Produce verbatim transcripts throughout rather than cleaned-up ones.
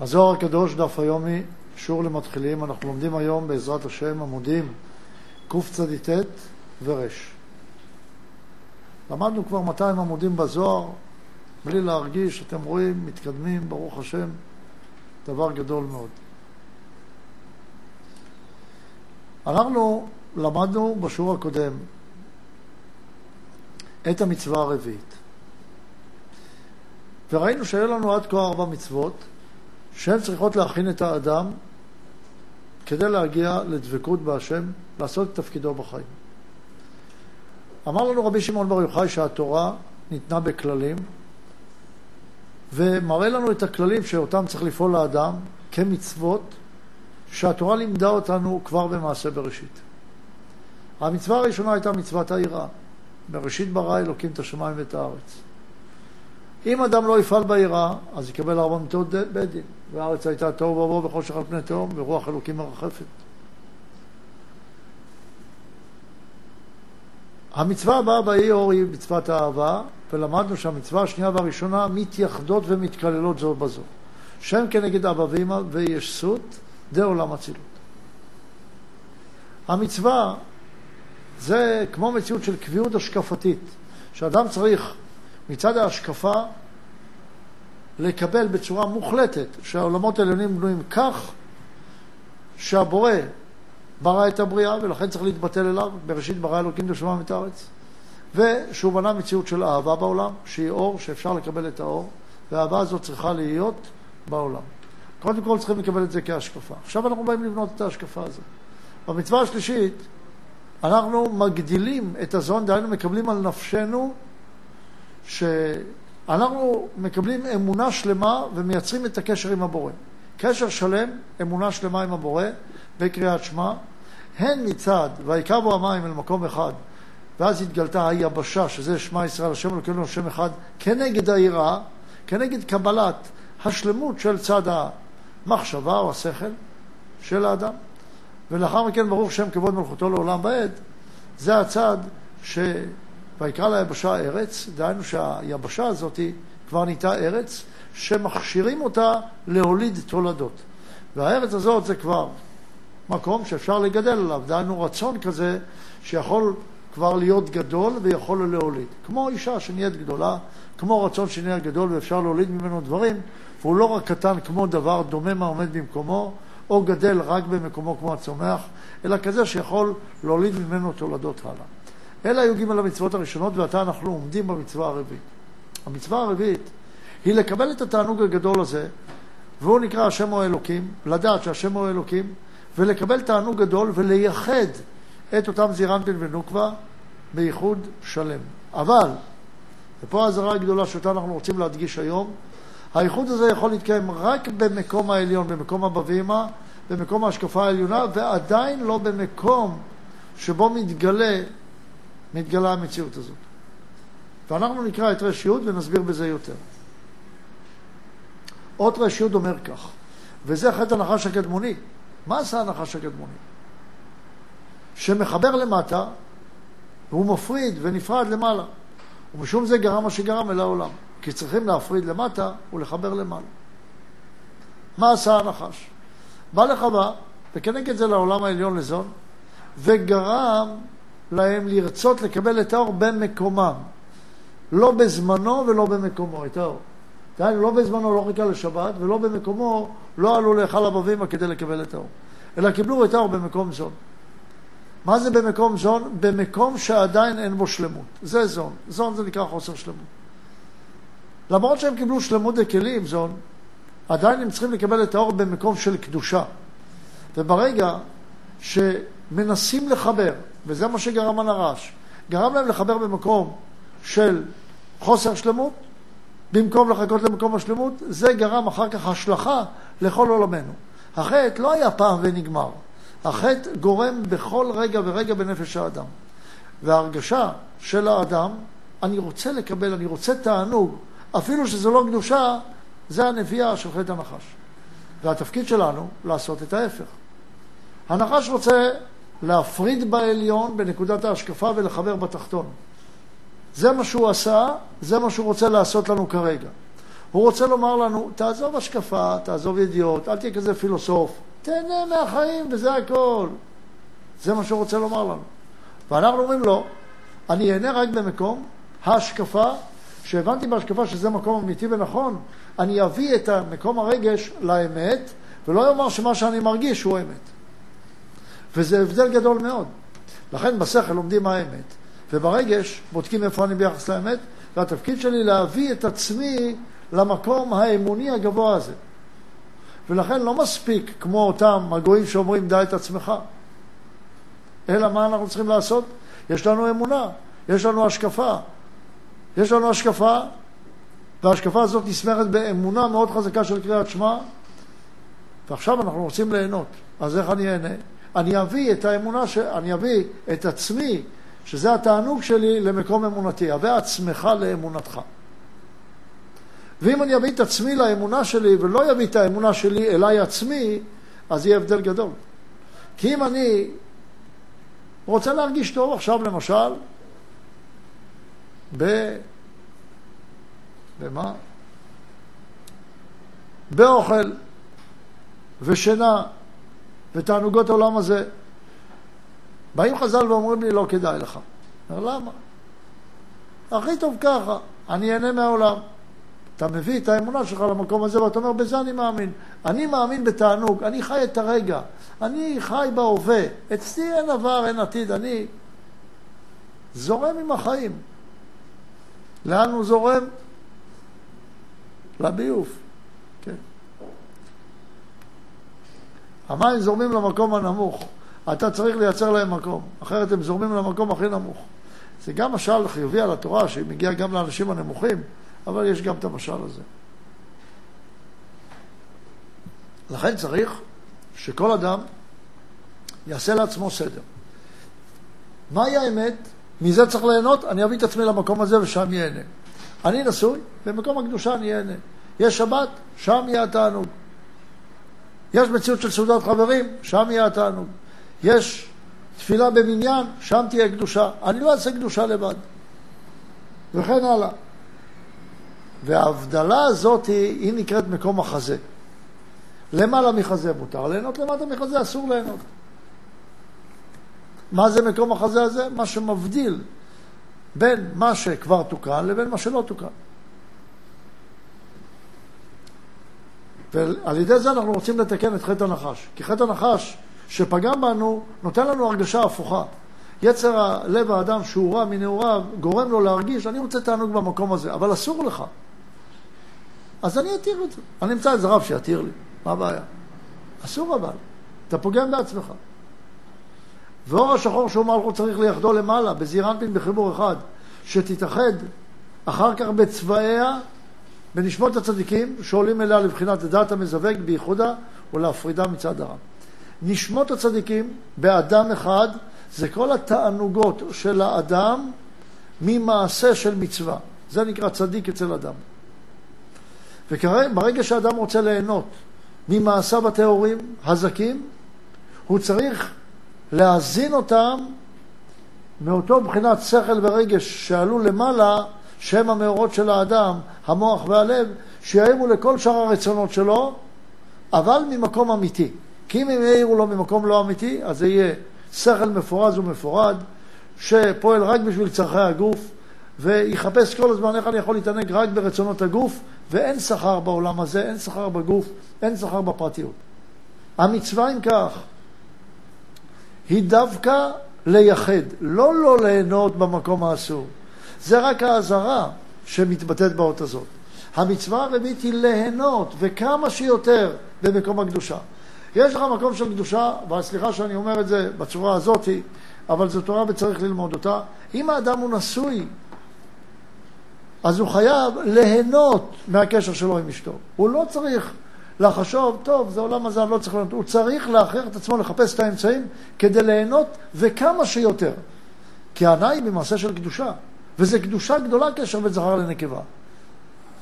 הזוהר הקדוש, דף היומי, שיעור למתחילים. אנחנו לומדים היום בעזרת השם עמודים קוף צדיטת ורש. למדנו כבר מאתיים עמודים בזוהר בלי להרגיש. אתם רואים, מתקדמים, ברוך השם, דבר גדול מאוד. אנחנו למדנו בשיעור הקודם את המצווה הרביעית, וראינו שהיה לנו עד כה ארבע מצוות שהן צריכות להכין את האדם כדי להגיע לדבקות בהשם, לעשות את תפקידו בחיים. אמר לנו רבי שמעון בר יוחאי שהתורה ניתנה בכללים, ומראה לנו את הכללים שאותם צריך לפעול לאדם כמצוות שהתורה לימדה אותנו כבר במעשה בראשית. המצווה הראשונה הייתה מצוות היראה. בראשית ברא אלוקים את השמיים ואת הארץ. אם אדם לא יפעל ביראה, אז יקבל ארבע מיתות בית דין. והארץ הייתה תוהו ובוהו וחושך על פני תהום, ורוח אלוקים מרחפת. המצווה הבאה באיור היא מצוות האהבה, ולמדנו שהמצווה השנייה והראשונה מתייחדות ומתקללות זו בזו. שם כנגד אבא ואמא וישסות דה עולם הצילות. המצווה זה כמו מציאות של קביעות השקפתית, שאדם צריך מצד ההשקפה לקבל בצורה מוחלטת שהעולמות העליונים בנויים כך שהבורא ברא את הבריאה, ולכן צריך להתבטל אליו. בראשית ברא אלוקים את השמיים ואת הארץ, ושהוא בנה מציאות של אהבה בעולם, שהיא אור, שאפשר לקבל את האור, והאהבה הזאת צריכה להיות בעולם. קודם כל צריכים לקבל את זה כהשקפה. עכשיו אנחנו באים לבנות את ההשקפה הזאת. במצווה השלישית אנחנו מגדילים את הזון, דהיינו מקבלים על נפשנו שאנחנו מקבלים אמונה שלמה ומייצרים את הקשר עם הבורא. קשר שלם, אמונה שלמה עם הבורא בקריאת שמע, הן מצד ויקבו המים אל מקום אחד, ואז התגלתה היבשה, שזה שמע ישראל, השם אלוקינו השם אחד, כנגד היראה, כנגד קבלת השלמות של צד המחשבה או השכל של האדם, ולאחר מכן ברוך שם כבוד מלכותו לעולם ועד. זה הצד שויקרא ליבשה ארץ, דהיינו שהיבשה הזאת כבר נהייתה ארץ שמכשירים אותה להוליד תולדות, והארץ הזאת זה כבר מקום שאפשר לגדל עליו, דהיינו רצון כזה שיכול כבר להיות גדול ויכול להוליד, כמו אישה שנהיית גדולה, כמו רצון שנהיה גדול ואפשר להוליד ממנו דברים, והוא לא רק קטן כמו דבר דומה מה עומד במקומו או גדל רק במקומו כמו הצומח, אלא כזה שיכול להוליד ממנו תולדות הלאה. אלה היו ג' המצוות הראשונות, ועתה אנחנו עומדים במצווה הרביעית. המצווה הרביעית היא לקבל את התענוג הגדול הזה, והוא נקרא השם הוא אלוקים, לדעת שהשם הוא אלוקים, ולקבל תענוג גדול ולייחד את אותם זירנפין ונוקבה בייחוד שלם. אבל, ופה ההזרה הגדולה שאותה אנחנו רוצים להדגיש היום, הייחוד הזה יכול להתקיים רק במקום העליון, במקום אבא ואמא, במקום ההשקפה העליונה, ועדיין לא במקום שבו מתגלה, מתגלה המציאות הזאת. ואנחנו נקרא את ר' י' ונסביר בזה יותר. עוד ר' י' אומר כך, וזה חטא הנחש הקדמוני. מה עשה הנחש הקדמוני? שמחבר למטה, והוא מפריד ונפרד למעלה. ומשום זה גרם מה שגרם אל העולם. כי צריכים להפריד למטה ולחבר למעלה. מה עשה הנחש? בא לחווה, וכנגד זה לעולם העליון לזון, וגרם להם לרצות לקבל את האור במקומם. לא בזמנו ולא במקומו, את האור. דהיינו, לא בזמנו לא חיכה לשבת, ולא במקומו לא עלו להיכל אבא ואמא כדי לקבל את האור. אלא קיבלו את האור במקום זון. מה זה במקום זון? במקום שעדיין אין בו שלמות. זה זון. זון זה נקרא חוסר שלמות. למרות שהם קיבלו שלמות דקלים, זון, עדיין הם צריכים לקבל את האור במקום של קדושה. וברגע שמנסים לחבר, וזה מה שגרם הנרש, גרם להם לחבר במקום של חוסר שלמות, במקום לחכות למקום השלמות, זה גרם אחר כך השלכה לכל עולמנו. החטא לא היה פעם ונגמר. החטא גורם בכל רגע ורגע בנפש האדם. וההרגשה של האדם, אני רוצה לקבל, אני רוצה תענוג, אפילו שזו לא קדושה, זה הנביאה של חטא הנחש. והתפקיד שלנו לעשות את ההפך. הנחש רוצה להפריד בעליון בנקודת ההשקפה ולחבר בתחתון. זה מה שהוא עשה, זה מה שהוא רוצה לעשות לנו כרגע. הוא רוצה לומר לנו, תעזוב השקפה, תעזוב ידיעות, אל תהיה כזה פילוסוף, תהנה מהחיים וזה הכל. זה מה שהוא רוצה לומר לנו. ואנחנו אומרים לו, אני אהנה רק במקום ההשקפה, שהבנתי בהשקפה שזה מקום אמיתי ונכון, אני אביא את מקום הרגש לאמת, ולא יאמר שמה שאני מרגיש הוא אמת. וזה הבדל גדול מאוד. לכן בשכל לומדים האמת, וברגש בודקים איפה אני ביחס לאמת, והתפקיד שלי להביא את עצמי למקום האמוני הגבוה הזה. ולכן לא מספיק כמו אותם הגויים שאומרים דע את עצמך. אלא מה אנחנו צריכים לעשות? יש לנו אמונה, יש לנו השקפה. יש לנו השקפה, וההשקפה הזאת נסמכת באמונה מאוד חזקה של קריאת שמע, ועכשיו אנחנו רוצים ליהנות. אז איך אני אהנה? אני אביא את האמונה, ש... אני אביא את עצמי, שזה התענוג שלי למקום אמונתי, אביא עצמך לאמונתך. ואם אני אביא את עצמי לאמונה שלי, ולא אביא את האמונה שלי אליי עצמי, אז יהיה הבדל גדול. כי אם אני רוצה להרגיש טוב עכשיו למשל, ב... במה? באוכל ושינה ותענוגות העולם הזה, באים חז"ל ואומרים לי לא כדאי לך. למה? הכי טוב ככה, אני אהנה מהעולם. אתה מביא את האמונה שלך למקום הזה ואתה אומר בזה אני מאמין. אני מאמין בתענוג, אני חי את הרגע, אני חי בהווה, אצלי אין עבר, אין עתיד, אני זורם עם החיים. לאן הוא זורם? לביוף. כן. המים זורמים למקום הנמוך. אתה צריך לייצר להם מקום. אחרת הם זורמים למקום הכי נמוך. זה גם משל חיובי על התורה, שהיא מגיעה גם לאנשים הנמוכים, אבל יש גם את המשל הזה. לכן צריך שכל אדם יעשה לעצמו סדר. מהי האמת? מזה צריך ליהנות, אני אביא את עצמי למקום הזה ושם ייהנה. אני נשוי, במקום הקדושה אני ייהנה. יש שבת, שם יהיה התענוג. יש מציאות של סעודת חברים, שם יהיה התענוג. יש תפילה במניין, שם תהיה קדושה. אני לא אעשה קדושה לבד. וכן הלאה. וההבדלה הזאת היא, היא נקראת מקום החזה. למעלה מחזה מותר ליהנות, למטה מחזה אסור ליהנות. מה זה מקום החזה הזה? מה שמבדיל בין מה שכבר תוקן לבין מה שלא תוקן. ועל ידי זה אנחנו רוצים לתקן את חטא הנחש. כי חטא הנחש שפגע בנו נותן לנו הרגשה הפוכה. יצר הלב האדם שהוא רע מנעוריו גורם לו להרגיש אני רוצה תענוג במקום הזה, אבל אסור לך. אז אני אתיר את זה. אני אמצא את זה רב שיתיר לי. מה הבעיה? אסור אבל. אתה פוגם בעצמך. ואור השחור שהוא מלכו צריך ליחדו למעלה, בזירנפין בחיבור אחד, שתתאחד אחר כך בצבאיה, בנשמות הצדיקים, שעולים אליה לבחינת דעת המזווק בייחודה, ולהפרידה מצד הרע. נשמות הצדיקים, באדם אחד, זה כל התענוגות של האדם, ממעשה של מצווה. זה נקרא צדיק אצל אדם. וברגע שהאדם רוצה ליהנות, ממעשה בתיאורים הזקים, הוא צריך להזין אותם מאותו בחינת שכל ורגש שעלו למעלה, שהם המאורות של האדם, המוח והלב, שיעירו לכל שאר הרצונות שלו, אבל ממקום אמיתי. כי אם הם יעירו לו ממקום לא אמיתי, אז זה יהיה שכל מפורז ומפורד, שפועל רק בשביל צרכי הגוף, ויחפש כל הזמן איך אני יכול להתענג רק ברצונות הגוף, ואין שכר בעולם הזה, אין שכר בגוף, אין שכר בפרטיות. המצווה אם כך, היא דווקא לייחד, לא לא ליהנות במקום האסור. זה רק ההזרה שמתבטאת באות הזאת. המצווה הרבית היא ליהנות, וכמה שיותר במקום הקדושה. יש לך מקום של קדושה, והסליחה שאני אומר את זה בצורה הזאת, אבל זו תורה וצריך ללמוד אותה. אם האדם הוא נשוי, אז הוא חייב ליהנות מהקשר שלו עם אשתו. הוא לא צריך לחשוב, טוב, זה עולם הזה, לא צריך ליהנות. הוא צריך להכריח את עצמו לחפש את האמצעים כדי ליהנות וכמה שיותר. כי הענה היא במעשה של קדושה. וזו קדושה גדולה קשר בין זכר לנקבה.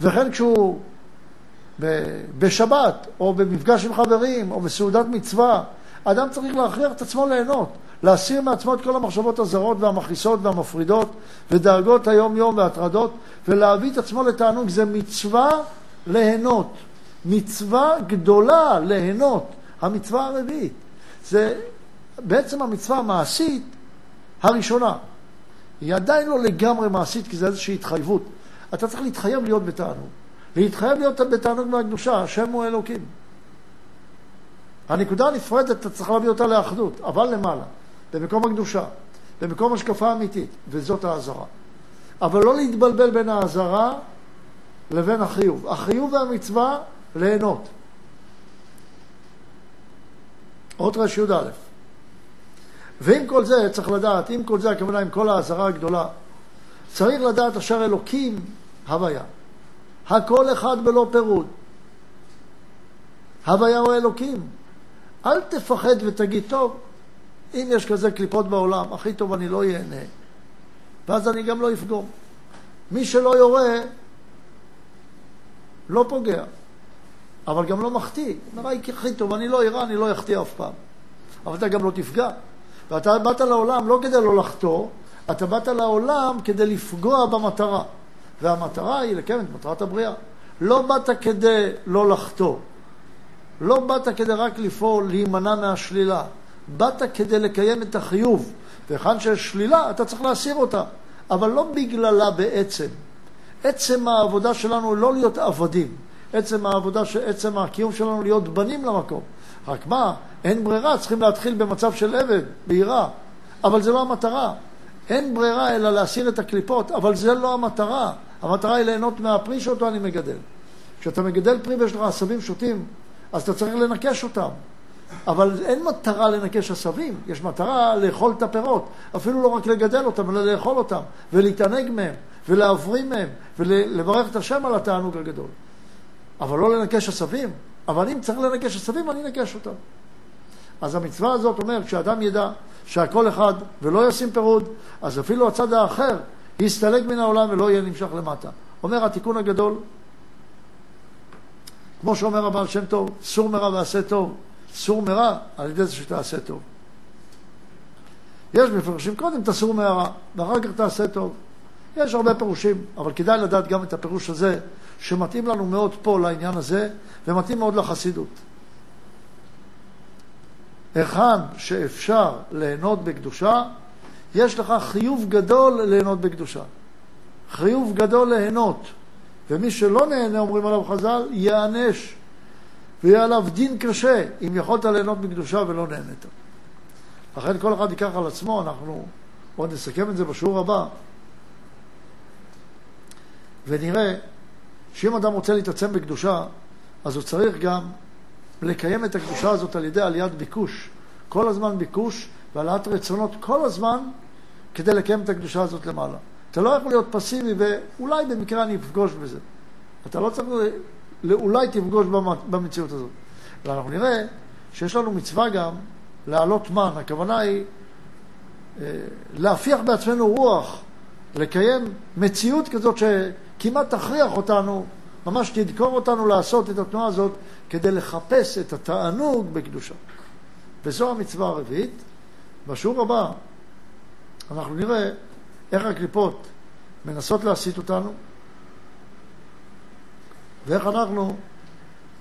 וכן כשהוא בשבת, או במפגש עם חברים, או בסעודת מצווה, אדם צריך להכריח את עצמו ליהנות. להסיר מעצמו את כל המחשבות הזרות והמכריסות והמפרידות, ודאגות היום יום והטרדות, ולהביא את עצמו לתענוג. זה מצווה ליהנות. מצווה גדולה ליהנות. המצווה הרביעית. זה בעצם המצווה המעשית הראשונה. היא עדיין לא לגמרי מעשית, כי זה איזושהי התחייבות. אתה צריך להתחייב להיות בתענוג. להתחייב להיות בתענוג מהקדושה, השם הוא אלוקים. הנקודה הנפרדת, אתה צריך להביא אותה לאחדות, אבל למעלה, במקום הקדושה, במקום השקפה אמיתית, וזאת ההזרה. אבל לא להתבלבל בין ההזרה לבין החיוב. החיוב והמצווה, ליהנות. עוד רש י' א'. ועם כל זה צריך לדעת, עם כל זה הכוונה, עם כל ההזרה הגדולה, צריך לדעת אשר אלוקים הוויה. הכל אחד בלא פירוד. הוויה הוא אלוקים. אל תפחד ותגיד, טוב, אם יש כזה קליפות בעולם, הכי טוב אני לא ייהנה. ואז אני גם לא אפגום. מי שלא יורה, לא פוגע. אבל גם לא מחטיא. נראה כי הכי טוב, אני לא יראה, אני לא יחטיא אף פעם. אבל אתה גם לא תפגע. ואתה באת לעולם לא כדי לא לחטוא, אתה באת לעולם כדי לפגוע במטרה. והמטרה היא לקיים את מטרת הבריאה. לא באת כדי לא לחטוא. לא באת כדי רק לפעול, להימנע מהשלילה. באת כדי לקיים את החיוב. וכאן שיש שלילה, אתה צריך להסיר אותה. אבל לא בגללה בעצם. עצם העבודה שלנו לא להיות עבדים. עצם העבודה, עצם הקיום שלנו להיות בנים למקום. רק מה? אין ברירה, צריכים להתחיל במצב של עבד, בהירה. אבל זה לא המטרה. אין ברירה אלא להסיר את הקליפות, אבל זה לא המטרה. המטרה היא ליהנות מהפרי שאותו אני מגדל. כשאתה מגדל פרי ויש לך עשבים שוטים, אז אתה צריך לנקש אותם. אבל אין מטרה לנקש עשבים, יש מטרה לאכול את הפירות. אפילו לא רק לגדל אותם, אלא לאכול אותם, ולהתענג מהם, ולהעברים מהם, ולברך את השם על התענוג הגדול. אבל לא לנקש עשבים. אבל אם צריך לנקש עשבים, אני נקש אותם. אז המצווה הזאת אומר, כשאדם ידע שהכל אחד ולא ישים פירוד, אז אפילו הצד האחר יסתלג מן העולם ולא יהיה נמשך למטה. אומר התיקון הגדול, כמו שאומר הבעל שם טוב, סור מרע ועשה טוב, סור מרע על ידי זה שתעשה טוב. יש מפרשים קודם, תסור מהרע, ואחר כך תעשה טוב. יש הרבה פירושים, אבל כדאי לדעת גם את הפירוש הזה, שמתאים לנו מאוד פה לעניין הזה, ומתאים מאוד לחסידות. היכן שאפשר ליהנות בקדושה, יש לך חיוב גדול ליהנות בקדושה. חיוב גדול ליהנות. ומי שלא נהנה, אומרים עליו חז"ל, יענש. ויהיה עליו דין קשה, אם יכולת ליהנות בקדושה ולא נהנת. לכן כל אחד ייקח על עצמו, אנחנו עוד נסכם את זה בשיעור הבא. ונראה שאם אדם רוצה להתעצם בקדושה, אז הוא צריך גם לקיים את הקדושה הזאת על ידי עליית ביקוש. כל הזמן ביקוש ועליית רצונות כל הזמן כדי לקיים את הקדושה הזאת למעלה. אתה לא יכול להיות פסיבי ואולי במקרה אני אפגוש בזה. אתה לא צריך לאולי תפגוש במציאות הזאת. ואנחנו נראה שיש לנו מצווה גם לעלות מן. הכוונה היא להפיח בעצמנו רוח, לקיים מציאות כזאת שכמעט תכריח אותנו, ממש תדקור אותנו לעשות את התנועה הזאת כדי לחפש את התענוג בקדושה. וזו המצווה הרביעית. בשיעור הבא אנחנו נראה איך הקליפות מנסות להסיט אותנו, ואיך אנחנו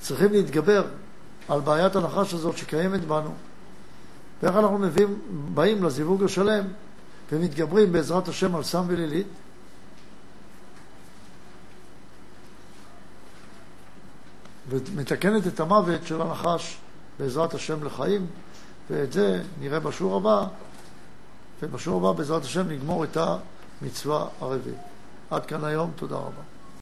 צריכים להתגבר על בעיית הנחש הזאת שקיימת בנו, ואיך אנחנו מביאים, באים לזיווג השלם ומתגברים בעזרת השם על סם ולילית. ומתקנת את המוות של הנחש בעזרת השם לחיים, ואת זה נראה בשיעור הבא, ובשיעור הבא בעזרת השם נגמור את המצווה הרביעית. עד כאן היום, תודה רבה.